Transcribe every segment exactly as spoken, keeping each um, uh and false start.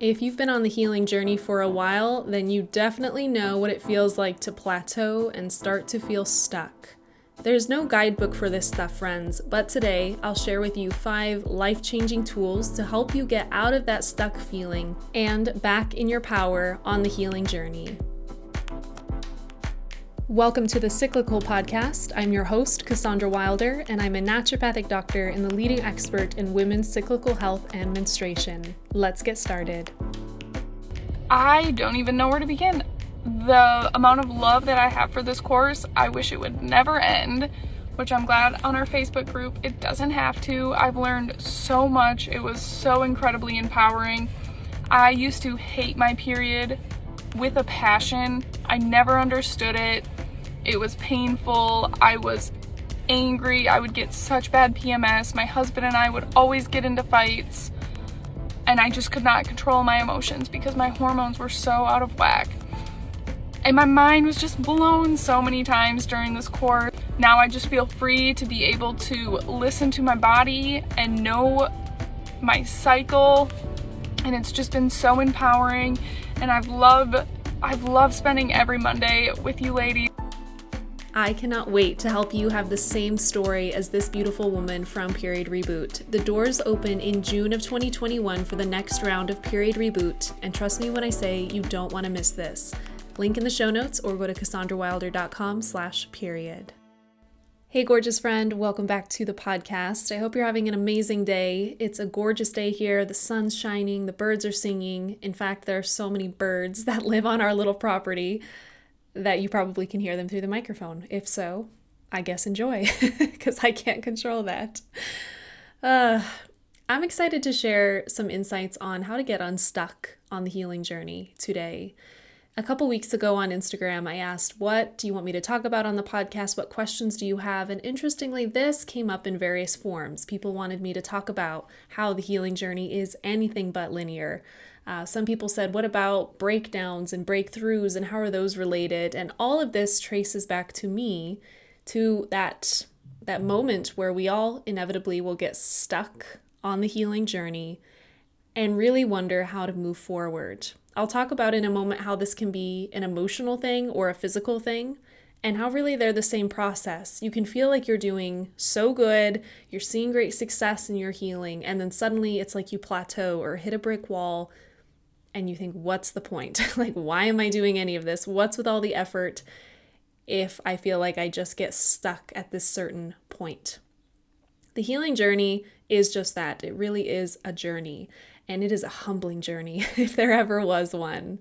If you've been on the healing journey for a while, then you definitely know what it feels like to plateau and start to feel stuck. There's no guidebook for this stuff, friends, but today I'll share with you five life-changing tools to help you get out of that stuck feeling and back in your power on the healing journey. Welcome to the Cyclical Podcast. I'm your host, Cassandra Wilder, and I'm a naturopathic doctor and the leading expert in women's cyclical health and menstruation. Let's get started. I don't even know where to begin. The amount of love that I have for this course, I wish it would never end, which I'm glad on our Facebook group, it doesn't have to. I've learned so much. It was so incredibly empowering. I used to hate my period with a passion. I never understood it. It was painful. I was angry. I would get such bad P M S. My husband and I would always get into fights, and I just could not control my emotions because my hormones were so out of whack. And my mind was just blown so many times during this course. Now I just feel free to be able to listen to my body and know my cycle, and it's just been so empowering, and I've loved I've loved spending every Monday with you ladies. I cannot wait to help you have the same story as this beautiful woman from Period Reboot. The doors open in June of twenty twenty-one for the next round of Period Reboot, and trust me when I say you don't want to miss this. Link in the show notes or go to cassandrawilder.com slash period. Hey, gorgeous friend. Welcome back to the podcast. I hope you're having an amazing day. It's a gorgeous day here. The sun's shining. The birds are singing. In fact, there are so many birds that live on our little property that you probably can hear them through the microphone. If so, I guess enjoy because I can't control that. Uh, I'm excited to share some insights on how to get unstuck on the healing journey today. A couple weeks ago on Instagram, I asked, what do you want me to talk about on the podcast? What questions do you have? And interestingly, this came up in various forms. People wanted me to talk about how the healing journey is anything but linear. Uh, some people said, what about breakdowns and breakthroughs and how are those related? And all of this traces back to me, to that, that moment where we all inevitably will get stuck on the healing journey and really wonder how to move forward. I'll talk about in a moment how this can be an emotional thing or a physical thing, and how really they're the same process. You can feel like you're doing so good, you're seeing great success in your healing, and then suddenly it's like you plateau or hit a brick wall, and you think, what's the point? Like, why am I doing any of this? What's with all the effort if I feel like I just get stuck at this certain point? The healing journey is just that. It really is a journey. And it is a humbling journey, if there ever was one.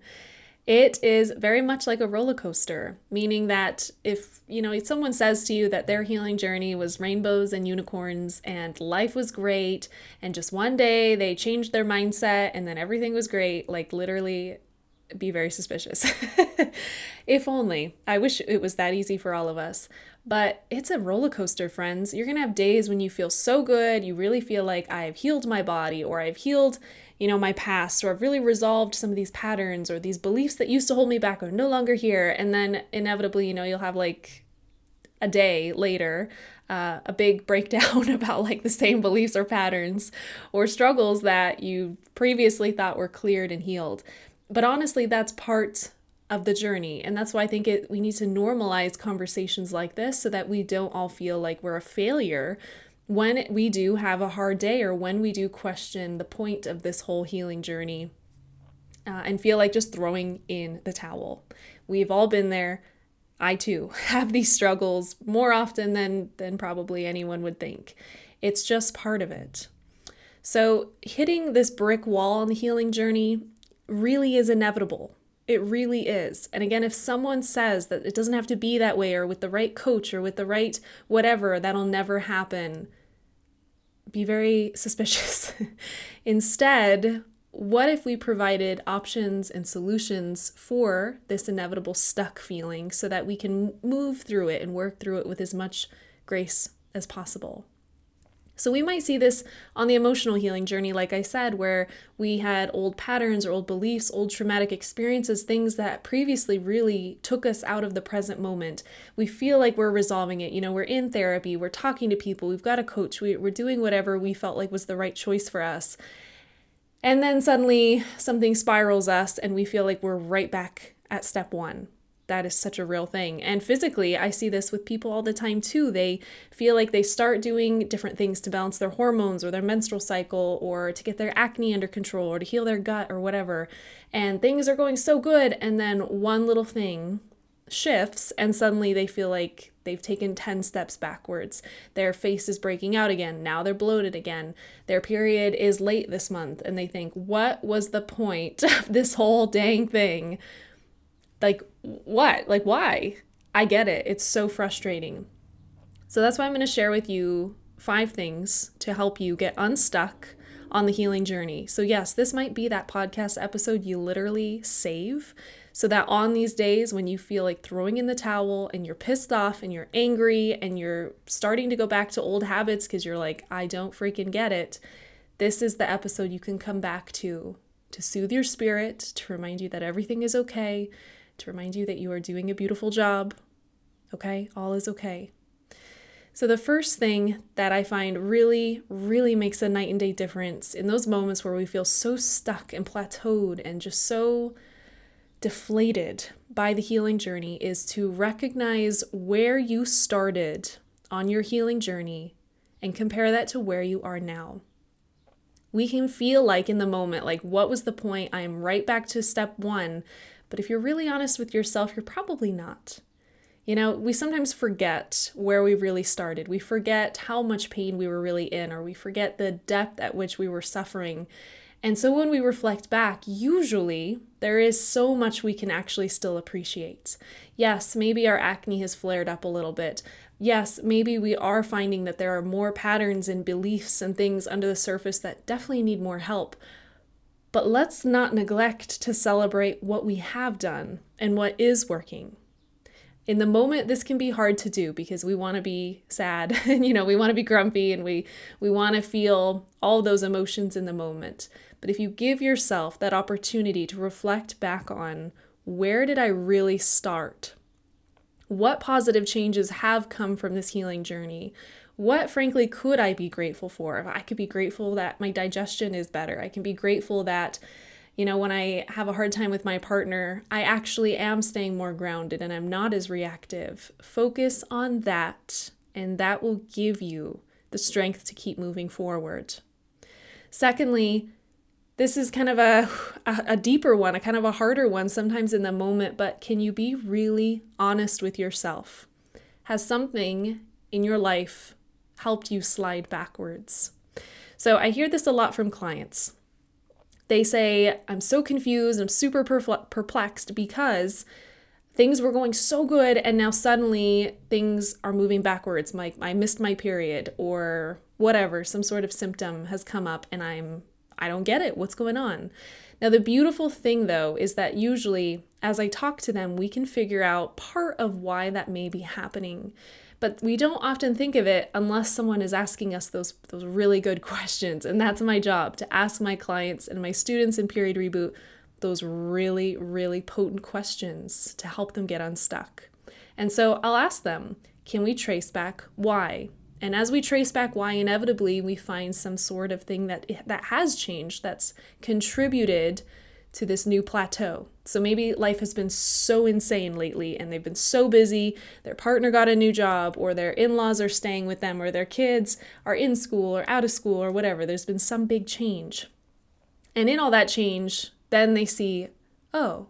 It is very much like a roller coaster, meaning that if, you know, if someone says to you that their healing journey was rainbows and unicorns and life was great, and just one day they changed their mindset and then everything was great, like literally be very suspicious. If only. I wish it was that easy for all of us. But it's a roller coaster, friends. You're going to have days when you feel so good, you really feel like I've healed my body, or I've healed, you know, my past, or I've really resolved some of these patterns, or these beliefs that used to hold me back are no longer here. And then inevitably, you know, you'll have like a day later, uh, a big breakdown about like the same beliefs or patterns or struggles that you previously thought were cleared and healed. But honestly, that's part of the journey. And that's why I think it, we need to normalize conversations like this so that we don't all feel like we're a failure when we do have a hard day or when we do question the point of this whole healing journey uh, and feel like just throwing in the towel. We've all been there. I too have these struggles more often than, than probably anyone would think. It's just part of it. So hitting this brick wall on the healing journey really is inevitable. It really is. And again, if someone says that it doesn't have to be that way, or with the right coach, or with the right whatever, that'll never happen, be very suspicious. Instead, what if we provided options and solutions for this inevitable stuck feeling so that we can move through it and work through it with as much grace as possible? So we might see this on the emotional healing journey, like I said, where we had old patterns or old beliefs, old traumatic experiences, things that previously really took us out of the present moment. We feel like we're resolving it. You know, we're in therapy, we're talking to people, we've got a coach, we, we're doing whatever we felt like was the right choice for us. And then suddenly something spirals us and we feel like we're right back at step one. That is such a real thing. And physically, I see this with people all the time too. They feel like they start doing different things to balance their hormones or their menstrual cycle or to get their acne under control or to heal their gut or whatever. And things are going so good. And then one little thing shifts and suddenly they feel like they've taken ten steps backwards. Their face is breaking out again. Now they're bloated again. Their period is late this month. And they think, what was the point of this whole dang thing? Like what? Like why? I get it. It's so frustrating. So that's why I'm going to share with you five things to help you get unstuck on the healing journey. So yes, this might be that podcast episode you literally save so that on these days when you feel like throwing in the towel and you're pissed off and you're angry and you're starting to go back to old habits because you're like, I don't freaking get it. This is the episode you can come back to, to soothe your spirit, to remind you that everything is okay, to remind you that you are doing a beautiful job. Okay? All is okay. So the first thing that I find really, really makes a night and day difference in those moments where we feel so stuck and plateaued and just so deflated by the healing journey is to recognize where you started on your healing journey and compare that to where you are now. We can feel like in the moment, like, what was the point? I am right back to step one. But if you're really honest with yourself, you're probably not. You know, we sometimes forget where we really started. We forget how much pain we were really in, or we forget the depth at which we were suffering. And so when we reflect back, usually there is so much we can actually still appreciate. Yes, maybe our acne has flared up a little bit. Yes, maybe we are finding that there are more patterns and beliefs and things under the surface that definitely need more help. But let's not neglect to celebrate what we have done and what is working. In the moment, this can be hard to do because we want to be sad and, you know, we want to be grumpy and we, we want to feel all those emotions in the moment. But if you give yourself that opportunity to reflect back on, where did I really start? What positive changes have come from this healing journey? What, frankly, could I be grateful for? I could be grateful that my digestion is better. I can be grateful that, you know, when I have a hard time with my partner, I actually am staying more grounded and I'm not as reactive. Focus on that, and that will give you the strength to keep moving forward. Secondly, this is kind of a, a, a deeper one, a kind of a harder one sometimes in the moment, but can you be really honest with yourself? Has something in your life helped you slide backwards? So I hear this a lot from clients. They say, I'm so confused, I'm super perplexed because things were going so good and now suddenly things are moving backwards. Like I missed my period or whatever, some sort of symptom has come up and I'm, I don't get it. What's going on? Now, the beautiful thing though is that usually as I talk to them, we can figure out part of why that may be happening. But we don't often think of it unless someone is asking us those, those really good questions. And that's my job, to ask my clients and my students in Period Reboot those really, really potent questions to help them get unstuck. And so I'll ask them, can we trace back why? And as we trace back why, inevitably we find some sort of thing that that has changed, that's contributed to this new plateau. So maybe life has been so insane lately and they've been so busy, their partner got a new job or their in-laws are staying with them or their kids are in school or out of school or whatever. There's been some big change. And in all that change, then they see, oh,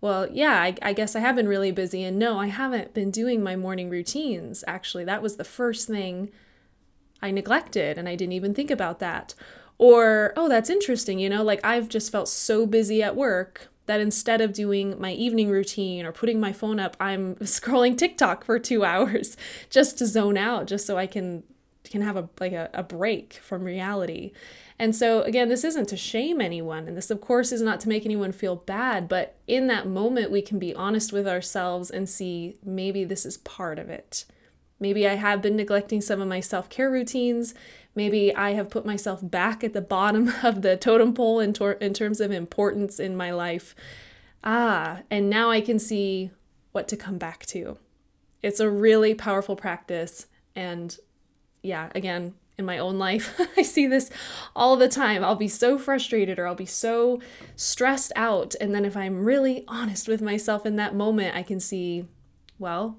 well, yeah, I, I guess I have been really busy and no, I haven't been doing my morning routines. Actually, that was the first thing I neglected and I didn't even think about that. Or, oh, that's interesting, you know, like I've just felt so busy at work that instead of doing my evening routine or putting my phone up, I'm scrolling TikTok for two hours just to zone out, just so I can can have a like a, a break from reality. And so again, this isn't to shame anyone. And this, of course, is not to make anyone feel bad. But in that moment, we can be honest with ourselves and see maybe this is part of it. Maybe I have been neglecting some of my self-care routines. Maybe I have put myself back at the bottom of the totem pole in, tor- in terms of importance in my life. Ah, and now I can see what to come back to. It's a really powerful practice. And yeah, again, in my own life. I see this all the time. I'll be so frustrated or I'll be so stressed out. And then if I'm really honest with myself in that moment, I can see, well,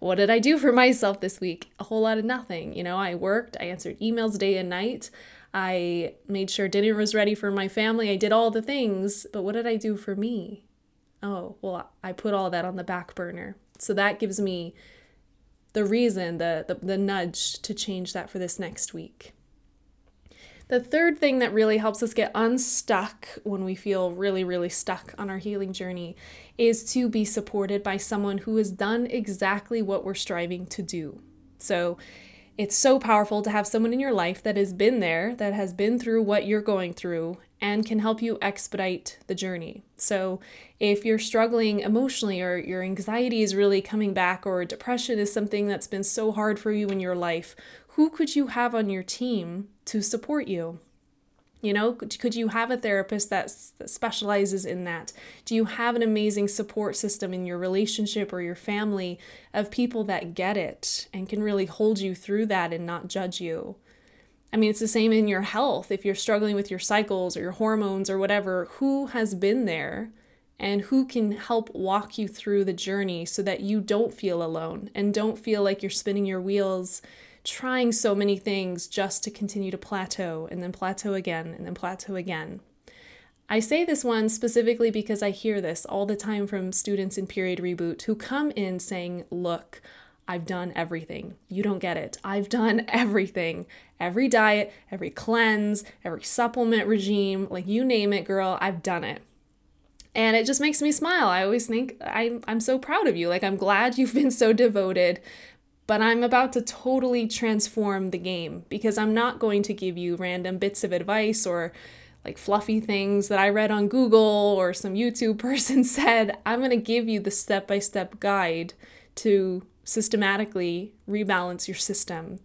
what did I do for myself this week? A whole lot of nothing. You know, I worked, I answered emails day and night. I made sure dinner was ready for my family. I did all the things, but what did I do for me? Oh, well, I put all that on the back burner. So that gives me the reason, the, the, the nudge to change that for this next week. The third thing that really helps us get unstuck when we feel really, really stuck on our healing journey is to be supported by someone who has done exactly what we're striving to do. So it's so powerful to have someone in your life that has been there, that has been through what you're going through, and can help you expedite the journey. So if you're struggling emotionally or your anxiety is really coming back or depression is something that's been so hard for you in your life, who could you have on your team to support you? You know, could you have a therapist that specializes in that? Do you have an amazing support system in your relationship or your family of people that get it and can really hold you through that and not judge you? I mean, it's the same in your health. If you're struggling with your cycles or your hormones or whatever, who has been there and who can help walk you through the journey so that you don't feel alone and don't feel like you're spinning your wheels trying so many things just to continue to plateau and then plateau again and then plateau again. I say this one specifically because I hear this all the time from students in Period Reboot who come in saying, look, I've done everything. You don't get it. I've done everything. Every diet, every cleanse, every supplement regime, like you name it, girl, I've done it. And it just makes me smile. I always think I'm, I'm so proud of you. Like, I'm glad you've been so devoted. But I'm about to totally transform the game because I'm not going to give you random bits of advice or like fluffy things that I read on Google or some YouTube person said. I'm going to give you the step-by-step guide to systematically rebalance your system.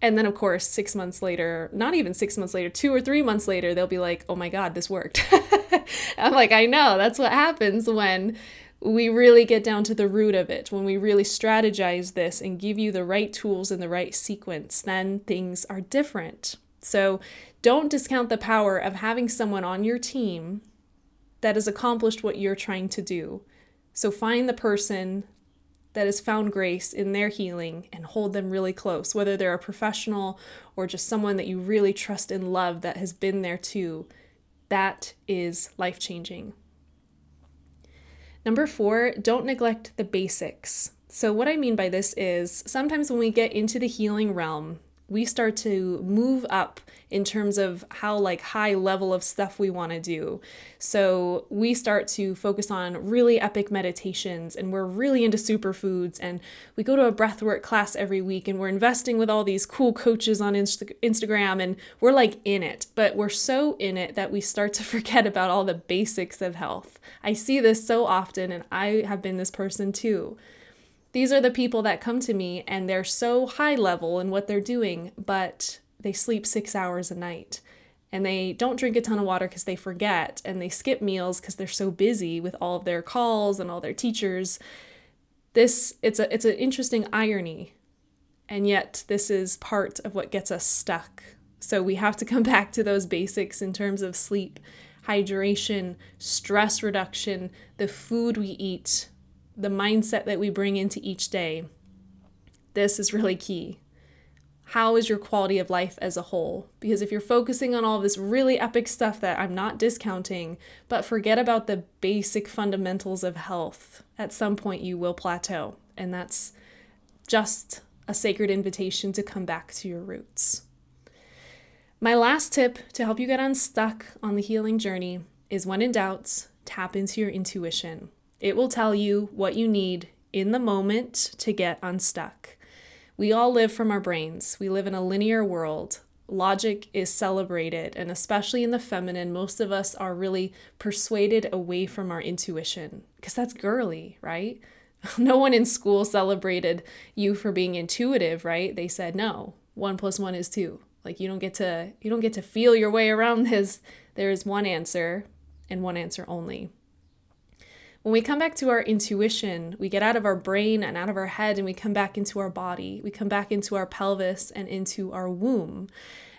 And then, of course, six months later, not even six months later, two or three months later, they'll be like, oh my God, this worked. I'm like, I know, that's what happens when we really get down to the root of it. When we really strategize this and give you the right tools in the right sequence, then things are different. So don't discount the power of having someone on your team that has accomplished what you're trying to do. So find the person that has found grace in their healing and hold them really close, whether they're a professional or just someone that you really trust and love that has been there too. That is life-changing. Number four, don't neglect the basics. So what I mean by this is sometimes when we get into the healing realm, we start to move up in terms of how like high level of stuff we want to do. So we start to focus on really epic meditations and we're really into superfoods and we go to a breathwork class every week and we're investing with all these cool coaches on Inst- Instagram and we're like in it, but we're so in it that we start to forget about all the basics of health. I see this so often and I have been this person too. These are the people that come to me and they're so high level in what they're doing, but they sleep six hours a night and they don't drink a ton of water because they forget and they skip meals because they're so busy with all of their calls and all their teachers. This, it's a, it's an interesting irony. And yet this is part of what gets us stuck. So we have to come back to those basics in terms of sleep, hydration, stress reduction, the food we eat, the mindset that we bring into each day. This is really key. How is your quality of life as a whole? Because if you're focusing on all this really epic stuff that I'm not discounting, but forget about the basic fundamentals of health, at some point you will plateau. And that's just a sacred invitation to come back to your roots. My last tip to help you get unstuck on the healing journey is, when in doubt, tap into your intuition. It will tell you what you need in the moment to get unstuck. We all live from our brains. We live in a linear world. Logic is celebrated, and especially in the feminine, most of us are really persuaded away from our intuition because that's girly, right? No one in school celebrated you for being intuitive, right? They said, no, one plus one is two. Like, you don't get to, you don't get to feel your way around this. There is one answer and one answer only. When we come back to our intuition, we get out of our brain and out of our head, and we come back into our body. We come back into our pelvis and into our womb.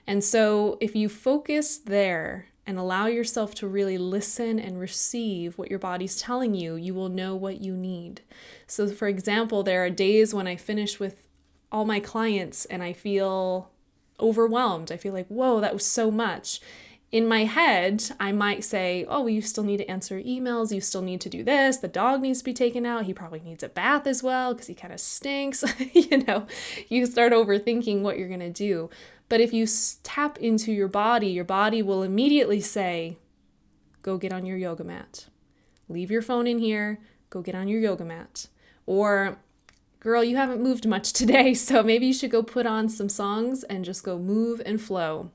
And so if you focus there and allow yourself to really listen and receive what your body's telling you, you will know what you need. So for example, there are days when I finish with all my clients and I feel overwhelmed. I feel like, whoa, that was so much. In my head, I might say, oh, well, you still need to answer emails. You still need to do this. The dog needs to be taken out. He probably needs a bath as well because he kind of stinks. You know, you start overthinking what you're going to do. But if you tap into your body, your body will immediately say, go get on your yoga mat. Leave your phone in here. Go get on your yoga mat. Or, girl, you haven't moved much today, so maybe you should go put on some songs and just go move and flow.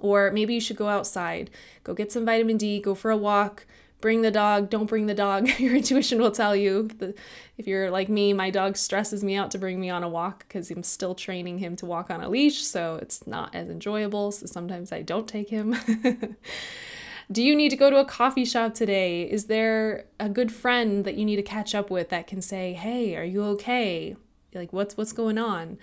Or maybe you should go outside, go get some vitamin D, go for a walk, bring the dog, don't bring the dog. Your intuition will tell you. If you're like me, my dog stresses me out to bring me on a walk because I'm still training him to walk on a leash, so it's not as enjoyable, so sometimes I don't take him. Do you need to go to a coffee shop today? Is there a good friend that you need to catch up with that can say, hey, are you okay? Like, what's what's going on?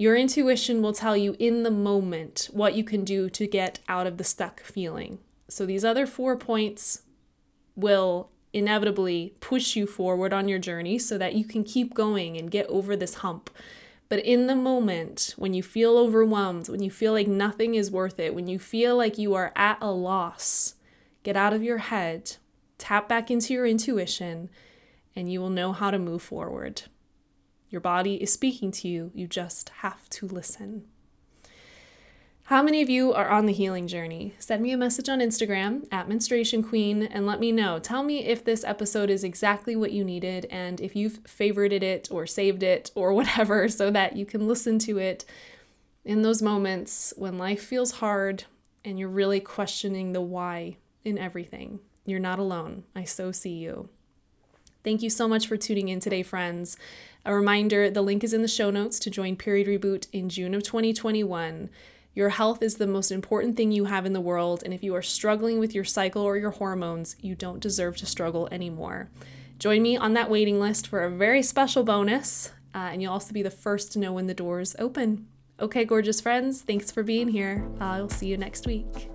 Your intuition will tell you in the moment what you can do to get out of the stuck feeling. So these other four points will inevitably push you forward on your journey so that you can keep going and get over this hump. But in the moment, when you feel overwhelmed, when you feel like nothing is worth it, when you feel like you are at a loss, get out of your head, tap back into your intuition, and you will know how to move forward. Your body is speaking to you. You just have to listen. How many of you are on the healing journey? Send me a message on Instagram at Menstruation Queen and let me know. Tell me if this episode is exactly what you needed and if you've favorited it or saved it or whatever so that you can listen to it in those moments when life feels hard and you're really questioning the why in everything. You're not alone. I so see you. Thank you so much for tuning in today, friends. A reminder, the link is in the show notes to join Period Reboot in June of twenty twenty-one. Your health is the most important thing you have in the world, and if you are struggling with your cycle or your hormones, you don't deserve to struggle anymore. Join me on that waiting list for a very special bonus, uh, and you'll also be the first to know when the doors open. Okay, gorgeous friends, thanks for being here. I'll see you next week.